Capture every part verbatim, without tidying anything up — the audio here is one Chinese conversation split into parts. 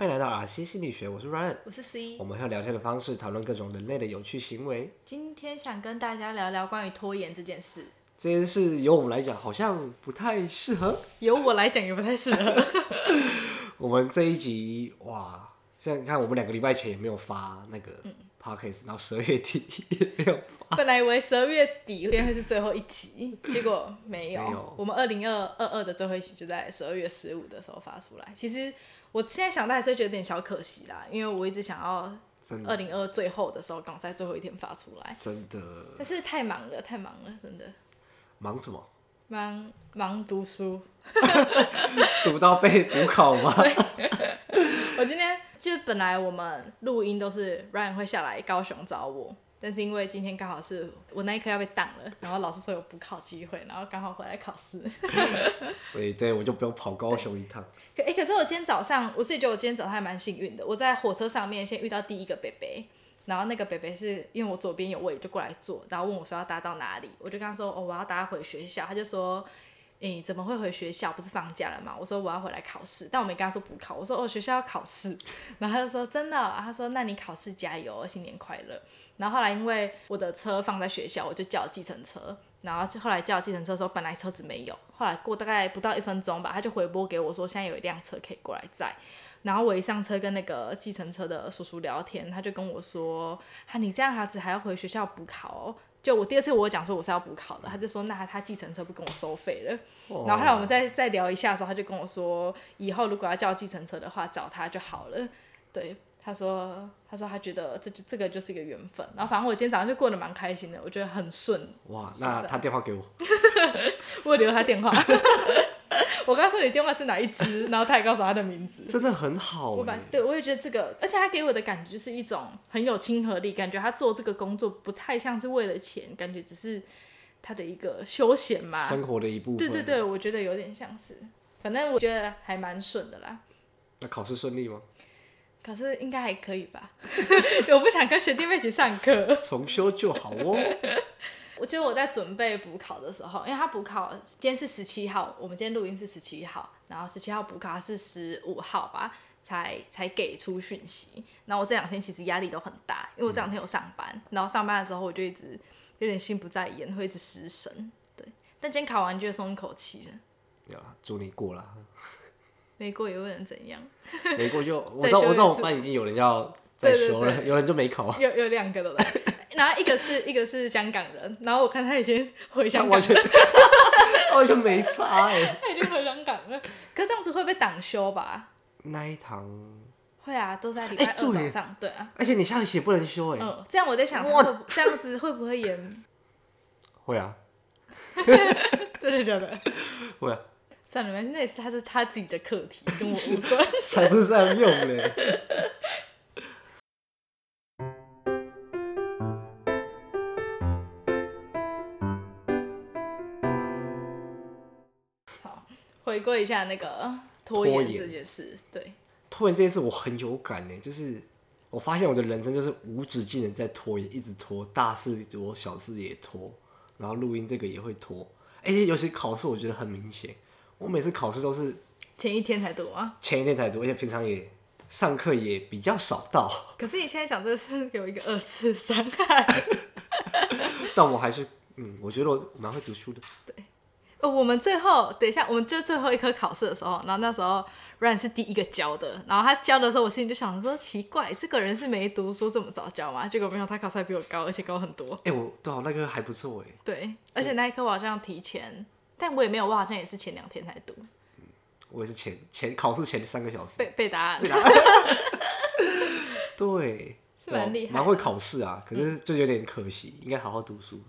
欢迎来到 R C 心理学，我是 Ryan， 我是 C， 我们用聊天的方式讨论各种人类的有趣行为。今天想跟大家聊聊关于拖延这件事。这件事由我们来讲好像不太适合，由我来讲也不太适合。我们这一集哇，现在看我们两个礼拜前也没有发那个 Podcast，、嗯、然后十二月底也没有发。本来以为十二月底应该会是最后一集，结果没有。没有我们二零二二的最后一集就在十二月十五的时候发出来。其实我现在想到还是觉得有点小可惜啦，因为我一直想要二零二最后的时候，刚好在最后一天发出来。真的。但是太忙了，太忙了，真的。忙什么？忙忙读书，读到被补考吗？我今天就本来我们录音都是 Ryan 会下来高雄找我，但是因为今天刚好是我那一科要被挡了，然后老师说有补考机会，然后刚好回来考试，所以对我就不用跑高雄一趟。可哎、欸，可是我今天早上我自己觉得我今天早上还蛮幸运的，我在火车上面先遇到第一个伯伯。然后那个北北是因为我左边有位就过来坐，然后问我说要搭到哪里，我就跟他说哦我要搭回学校，他就说诶怎么会回学校，不是放假了吗？我说我要回来考试，但我没跟他说补考，我说哦学校要考试，然后他就说真的、哦，他说那你考试加油，新年快乐。然后后来因为我的车放在学校，我就叫计程车，然后后来叫计程车的时候本来车子没有，后来过大概不到一分钟吧，他就回拨给我说现在有一辆车可以过来载。然后我一上车跟那个计程车的叔叔聊天，他就跟我说、啊、你这样孩子还要回学校补考、哦、就我第二次我有讲说我是要补考的，他就说那他计程车不跟我收费了、哦、然后后来我们 再, 再聊一下的时候，他就跟我说以后如果要叫计程车的话找他就好了。对，他说他说他觉得 这, 这个就是一个缘分。然后反正我今天早上就过得蛮开心的，我觉得很顺。哇，那他电话给我我留他电话我刚说你电话是哪一支，然后他也告诉他的名字，真的很好、欸、我对我也觉得这个，而且他给我的感觉就是一种很有亲和力，感觉他做这个工作不太像是为了钱，感觉只是他的一个休闲嘛，生活的一部分。对对对，我觉得有点像是，反正我觉得还蛮顺的啦。那考试顺利吗？考试应该还可以吧我不想跟学弟妹一起上课，重修就好哦我觉得我在准备补考的时候，因为他补考今天是十七号，我们今天录音是十七号，然后十七号补考是十五号吧才才给出讯息。然后我这两天其实压力都很大，因为我这两天有上班、嗯、然后上班的时候我就一直有点心不在焉，会一直失神。对，但今天考完就松一口气了。有啦，祝你过啦没过也不能怎样没过就我知道我知道我班已经有人要再修了，對對對，有人就没考，有有两个的了然后一个是一个是香港人，然后我看他已经回香港了，他完全没差哎、欸，他已经回香港了。可是这样子会被挡修吧？那一堂会啊，都在礼拜二早上、欸、对啊。而且你下学期也不能修哎、欸。嗯，这样我在想，这样子会不会延？会啊。真的假的？会啊。算了，那也是他是他自己的课题，跟我无关。才不是这样用嘞。回归一下那个拖延这件事，对，拖延这件事我很有感耶，就是我发现我的人生就是无止境的在拖延，一直拖，大事我小事也拖，然后录音这个也会拖，而且尤其考试我觉得很明显，我每次考试都是前一天才读啊，前一天才读，而且平常也上课也比较少到。可是你现在讲这是有一个二次伤害，但我还是嗯，我觉得我蛮会读书的，对。哦、我们最后等一下我们就最后一科考试的时候，然后那时候 Ryan 是第一个教的，然后他教的时候我心里就想说奇怪，这个人是没读书这么早教吗？结果没有，他考试还比我高，而且高很多。哎、欸，我对、啊、那科还不错哎、欸。对，而且那一科我好像提前，但我也没有，我好像也是前两天才读、嗯、我也是前前考试前三个小时 被, 被答案, 被答案对，是蛮厉害的，蛮会考试啊，可是就有点可惜、嗯、应该好好读书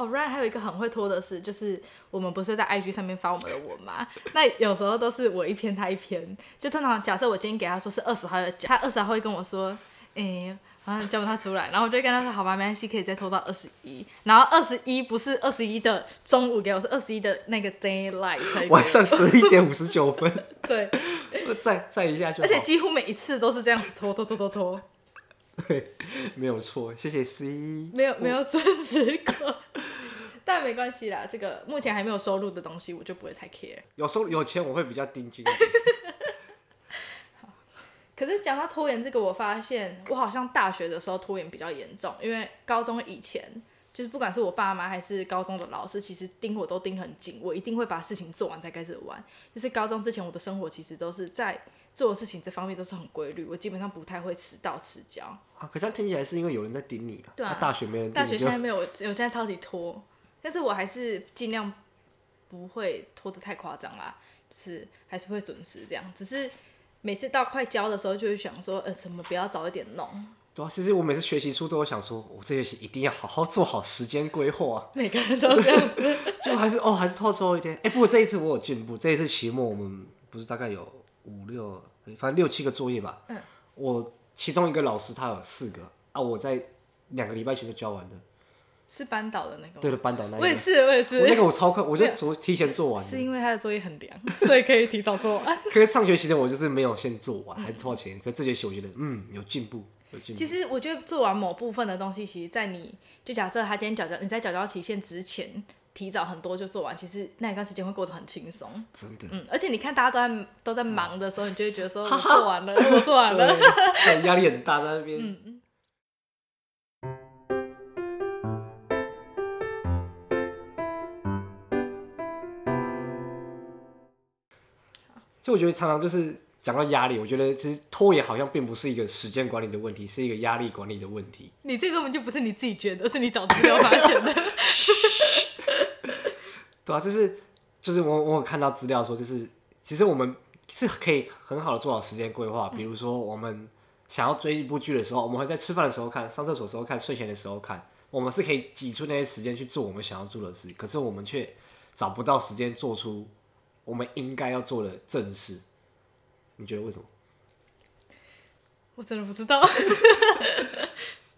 哦、oh, ，Ryan 还有一个很会拖的事，就是我们不是在 I G 上面发我们的文嘛？那有时候都是我一篇他一篇，就通常假设我今天给他说是二十号要交，他二十号会跟我说，诶、欸，好像交不太出来，然后我就跟他说，好吧，没关系，可以再拖到二十一。然后二十一不是二十一的中午给我，是二十一的那个 daylight 晚上十一点五十九分。对，再再一下就好。而且几乎每一次都是这样子拖拖拖拖拖。对，没有错，谢谢 C。没有没有准时过。但没关系啦，这个目前还没有收入的东西，我就不会太 care。有收有钱我会比较盯紧一点。好，可是讲到拖延这个，我发现我好像大学的时候拖延比较严重，因为高中以前就是不管是我爸妈还是高中的老师，其实盯我都盯很紧，我一定会把事情做完才开始玩。就是高中之前我的生活其实都是在做的事情这方面都是很规律，我基本上不太会迟到迟交啊。可是他听起来是因为有人在盯你啊。对啊，啊大学没人盯你，大学现在没有，我现在超级拖，但是我还是尽量不会拖得太夸张啦，就是还是会准时这样，只是每次到快交的时候就会想说呃，怎么不要早一点弄。对啊，其实我每次学习初都有想说我这学期一定要好好做好时间规划、啊、每个人都这样子就还是哦还是拖拖一天。哎，不过这一次我有进步，这一次期末我们不是大概有五六反正六七个作业吧、嗯、我其中一个老师他有四个啊，我在两个礼拜前就交完了。是班导的那个？对的，班导那个。我也是，我也是。我那个我超快，我就提前做完了。是因为他的作业很凉，所以可以提早做完。可是上学期的我就是没有先做完，嗯、还是拖前。可是这学期我觉得，嗯，有进步，有进步。其实我觉得做完某部分的东西，其实，在你就假设他今天缴交，你在缴交期限之前提早很多就做完，其实那一段时间会过得很轻松。真的。嗯，而且你看大家都在都在忙的时候，嗯、你就会觉得说我做完了，我做完了，压力很大在那边。嗯。所以我觉得常常就是讲到压力，我觉得其实拖延好像并不是一个时间管理的问题，是一个压力管理的问题。你这个根本就不是你自己觉得，是你早知道发现的。对啊，就是就是我我有看到资料说，就是其实我们是可以很好的做好时间规划，比如说我们想要追一部剧的时候，我们会在吃饭的时候看，上厕所的时候看，睡前的时候看，我们是可以挤出那些时间去做我们想要做的事，可是我们却找不到时间做出我们应该要做的正事。你觉得为什么？我真的不知道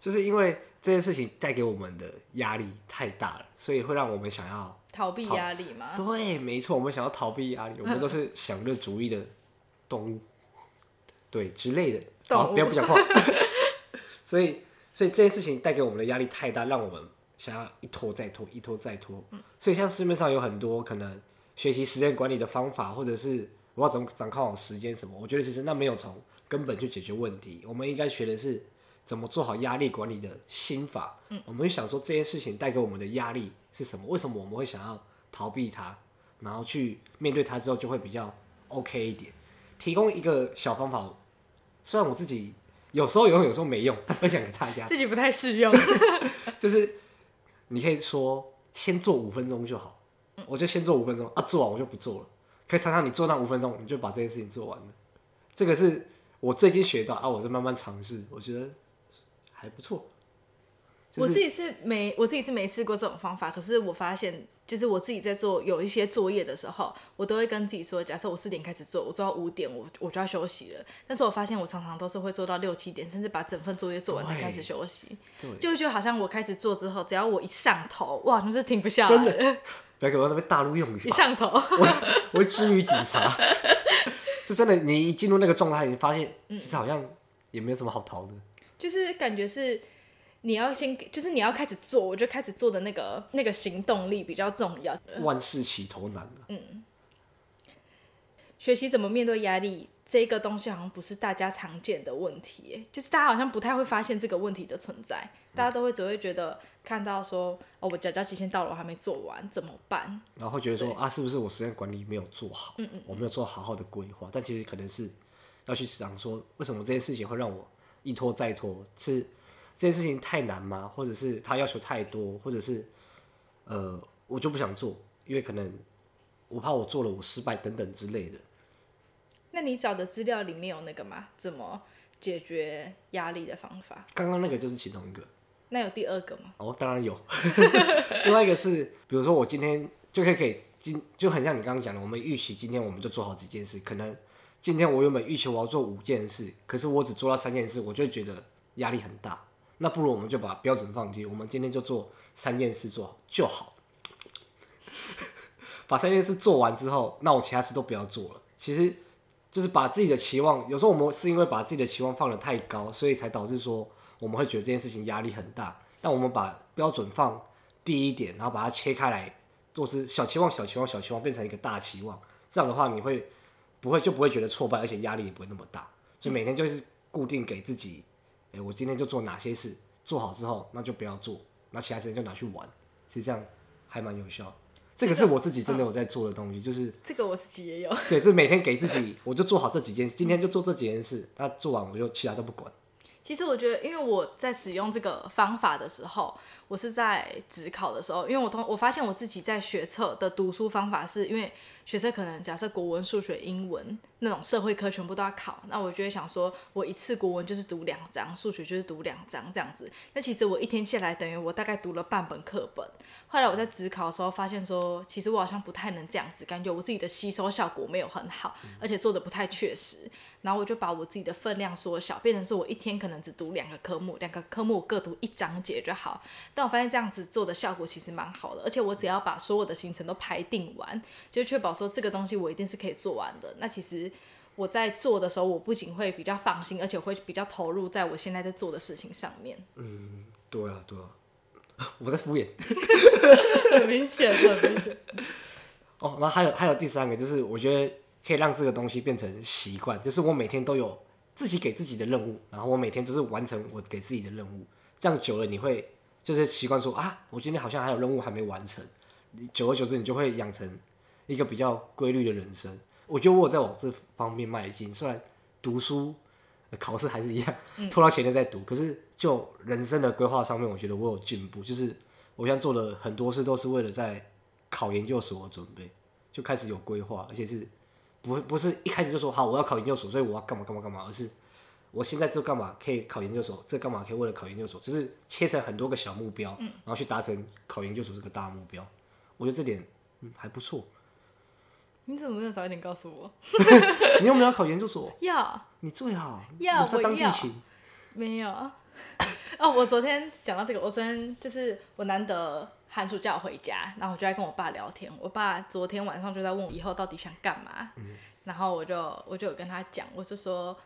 就是因为这件事情带给我们的压力太大了，所以会让我们想要逃避压力吗？对，没错，我们想要逃避压力，我们都是享乐主义的动物对之类的。好，不要不讲话所以所以这件事情带给我们的压力太大，让我们想要一拖再拖，一拖再拖、嗯、所以像市面上有很多可能学习时间管理的方法，或者是我要怎么掌控好时间什么，我觉得其实那没有从根本去解决问题。我们应该学的是怎么做好压力管理的心法、嗯、我们会想说这件事情带给我们的压力是什么，为什么我们会想要逃避它，然后去面对它之后就会比较 OK 一点。提供一个小方法，虽然我自己有时候有用有时候没用，但分享给大家自己不太适用就是你可以说先做五分钟就好，我就先做五分钟啊，做完我就不做了。可以常常你做那五分钟，你就把这件事情做完了。这个是我最近学到啊，我在慢慢尝试，我觉得还不错。就是、我自己是没，我自己是没试过这种方法，可是我发现，就是我自己在做有一些作业的时候，我都会跟自己说，假设我四点开始做，我做到五点，我我就要休息了。但是我发现我常常都是会做到六七点，甚至把整份作业做完才开始休息。就就好像我开始做之后，只要我一上头，哇，就是停不下来了。真的不要给我那边大陆用语、啊，一上头，我我会至于警察。就真的，你一进入那个状态，你发现其实好像也没有什么好逃的。就是感觉是你要先，就是你要开始做，我就开始做的那个那个行动力比较重要。万事起头难、啊。嗯，学习怎么面对压力这个东西，好像不是大家常见的问题，就是大家好像不太会发现这个问题的存在，大家都会只会觉得。看到说哦，我缴交期限到了，我还没做完，怎么办？然后会觉得说啊，是不是我时间管理没有做好？嗯嗯，我没有做好好的规划。但其实可能是要去想说，为什么这件事情会让我一拖再拖？是这件事情太难吗？或者是他要求太多？或者是呃，我就不想做，因为可能我怕我做了我失败等等之类的。那你找的资料里面有那个吗？怎么解决压力的方法？刚刚那个就是其中一个。那有第二个吗？哦，当然有。另外一个是，比如说我今天就可以可以就很像你刚刚讲的，我们预期今天我们就做好几件事。可能今天我原本预期我要做五件事，可是我只做到三件事，我就觉得压力很大。那不如我们就把标准放低，我们今天就做三件事做好就好。把三件事做完之后，那我其他事都不要做了。其实就是把自己的期望，有时候我们是因为把自己的期望放得太高，所以才导致说。我们会觉得这件事情压力很大，但我们把标准放低一点，然后把它切开来，就是小期望、小期望、小期望变成一个大期望。这样的话，你会不会就不会觉得挫败，而且压力也不会那么大。就每天就是固定给自己，哎，我今天就做哪些事，做好之后那就不要做，那其他时间就拿去玩，其实这样还蛮有效。这个是我自己真的有在做的东西，就是这个我自己也有。对，就是每天给自己，我就做好这几件事，今天就做这几件事，那做完我就其他都不管。其实我觉得，因为我在使用这个方法的时候，我是在指考的时候，因为 我, 同我发现我自己在学测的读书方法是，因为学测可能假设国文、数学、英文那种社会科全部都要考，那我就会想说，我一次国文就是读两章，数学就是读两章这样子。那其实我一天下来，等于我大概读了半本课本。后来我在指考的时候发现说，其实我好像不太能这样子，感觉我自己的吸收效果没有很好，而且做的不太确实。然后我就把我自己的分量缩小，变成是我一天可能只读两个科目，两个科目我各读一章节就好。但我发现这样子做的效果其实蛮好的，而且我只要把所有的行程都排定完，就确保说这个东西我一定是可以做完的。那其实我在做的时候，我不仅会比较放心，而且我会比较投入在我现在在做的事情上面。嗯，对啊，对啊，我在敷衍，很明显，很明显。哦，然后还有还有第三个，就是我觉得可以让这个东西变成习惯，就是我每天都有自己给自己的任务，然后我每天就是完成我给自己的任务，这样久了你会就是习惯说啊，我今天好像还有任务还没完成，久而久之你就会养成一个比较规律的人生。我觉得我有在往这方面迈进，虽然读书、考试还是一样拖到前面再读，嗯、可是就人生的规划上面，我觉得我有进步。就是我现在做的很多事都是为了在考研究所的准备，就开始有规划，而且是不不是一开始就说好我要考研究所，所以我要干嘛干嘛干嘛，而是我现在这干嘛可以考研究所，这干嘛可以为了考研究所，就是切成很多个小目标，然后去达成考研究所这个大目标。我觉得这点、嗯、还不错。你怎么没有早一点告诉我？你有没有考研究所？要。你最好。要，我在当地勤。没有。哦，我昨天讲到这个，我昨天就是我难得寒暑假我回家，然后我就在跟我爸聊天。我爸昨天晚上就在问我以后到底想干嘛，嗯、然后我就我就有跟他讲，我就说，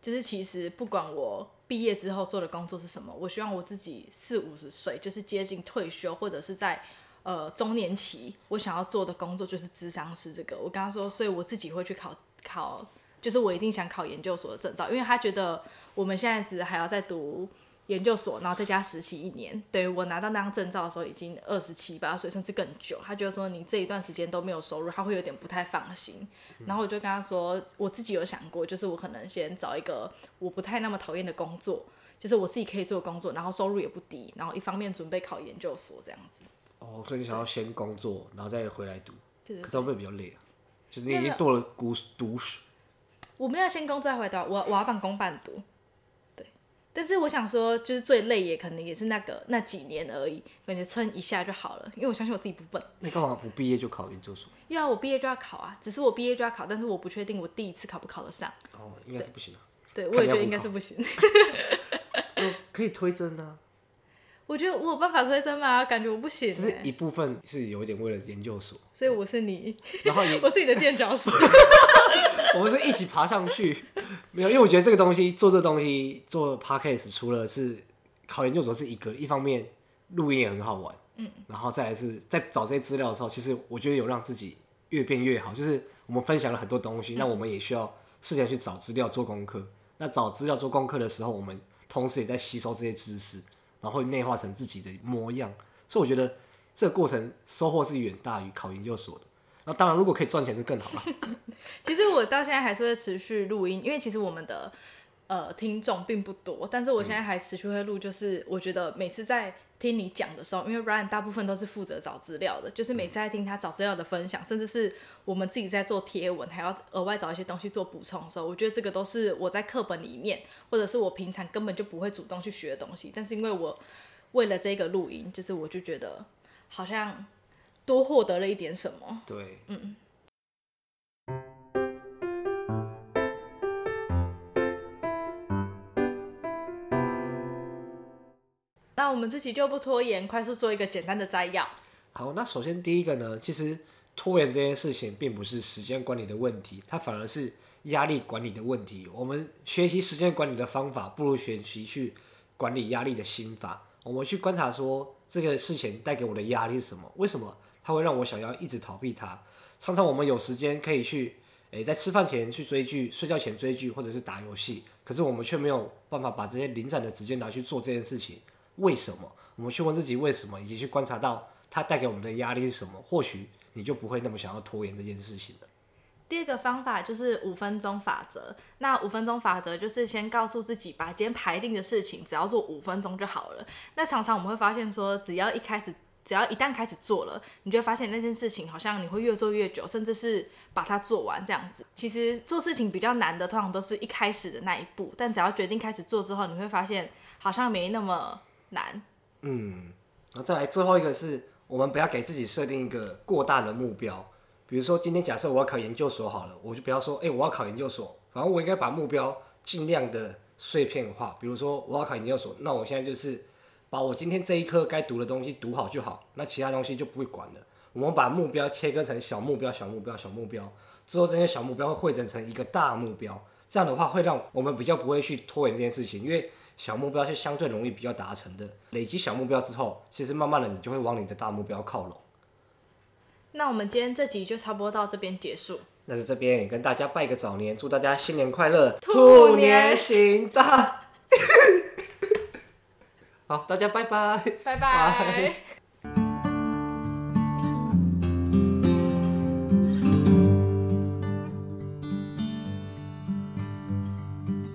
就是其实不管我毕业之后做的工作是什么，我希望我自己四五十岁，就是接近退休或者是在呃，中年期我想要做的工作就是諮商师这个。我跟他说，所以我自己会去考考，就是我一定想考研究所的证照，因为他觉得我们现在只还要再读研究所，然后再加实习一年。对，我拿到那张证照的时候已经二十七八岁，甚至更久。他觉得说你这一段时间都没有收入，他会有点不太放心。然后我就跟他说，我自己有想过，就是我可能先找一个我不太那么讨厌的工作，就是我自己可以做工作，然后收入也不低，然后一方面准备考研究所这样子。哦，所以你想要先工作，然后再回来读，對對對，可是会不会比较累啊？就是你已经做了读读书。我没有先工作再回来，我我要半工半读。对，但是我想说，就是最累也可能也是那个那几年而已，感觉撑一下就好了。因为我相信我自己不笨。你干嘛不毕业就考研究所？要啊，我毕业就要考啊，只是我毕业就要考，但是我不确定我第一次考不考得上。哦，应该是不行啊。对，對我也觉得应该是不行。我可以推甄啊。我觉得我有办法推甄吗？感觉我不行、欸。其实一部分是有一点为了研究所，所以我是你，然后我是你的垫脚石。我们是一起爬上去，没有，因为我觉得这个东西做这东西做 podcast， 除了是考研究所是一个，一方面录音也很好玩，嗯，然后再来是在找这些资料的时候，其实我觉得有让自己越变越好，就是我们分享了很多东西，那我们也需要事先去找资料做功课。那找资料做功课的时候，我们同时也在吸收这些知识。然后内化成自己的模样，所以我觉得这个过程收获是远大于考研究所的。那当然，如果可以赚钱是更好了。其实我到现在还是会持续录音，因为其实我们的呃听众并不多，但是我现在还持续会录，就是我觉得每次在听你讲的时候，因为 Ryan 大部分都是负责找资料的，就是每次在听他找资料的分享，甚至是我们自己在做贴文，还要额外找一些东西做补充的时候，我觉得这个都是我在课本里面，或者是我平常根本就不会主动去学的东西。但是因为我为了这个录音，就是我就觉得好像多获得了一点什么。对，嗯。那我们这期就不拖延，快速做一个简单的摘要。好，那首先第一个呢，其实拖延这件事情并不是时间管理的问题，它反而是压力管理的问题。我们学习时间管理的方法，不如学习去管理压力的心法。我们去观察说，这个事情带给我的压力是什么？为什么它会让我想要一直逃避它？常常我们有时间可以去欸、在吃饭前去追剧，睡觉前追剧，或者是打游戏，可是我们却没有办法把这些零散的时间拿去做这件事情，为什么？我们去问自己为什么，以及去观察到它带给我们的压力是什么，或许你就不会那么想要拖延这件事情了。第二个方法就是五分钟法则。那五分钟法则就是先告诉自己，把今天排定的事情只要做五分钟就好了。那常常我们会发现说，只要一开始只要一旦开始做了，你就会发现那件事情好像你会越做越久，甚至是把它做完这样子。其实做事情比较难的，通常都是一开始的那一步，但只要决定开始做之后，你会发现好像没那么难。嗯，然后再来最后一个是，我们不要给自己设定一个过大的目标。比如说今天假设我要考研究所好了，我就不要说哎、欸、我要考研究所，反正我应该把目标尽量的碎片化。比如说我要考研究所，那我现在就是把我今天这一科该读的东西读好就好，那其他东西就不会管了。我们把目标切割成小目标、小目标、小目标，最后这些小目标会汇整成一个大目标。这样的话会让我们比较不会去拖延这件事情，因为小目标是相对容易比较达成的。累积小目标之后，其实慢慢的你就会往你的大目标靠拢。那我们今天这集就差不多到这边结束。那在这边也跟大家拜个早年，祝大家新年快乐，兔年行大！好，大家拜拜，拜拜。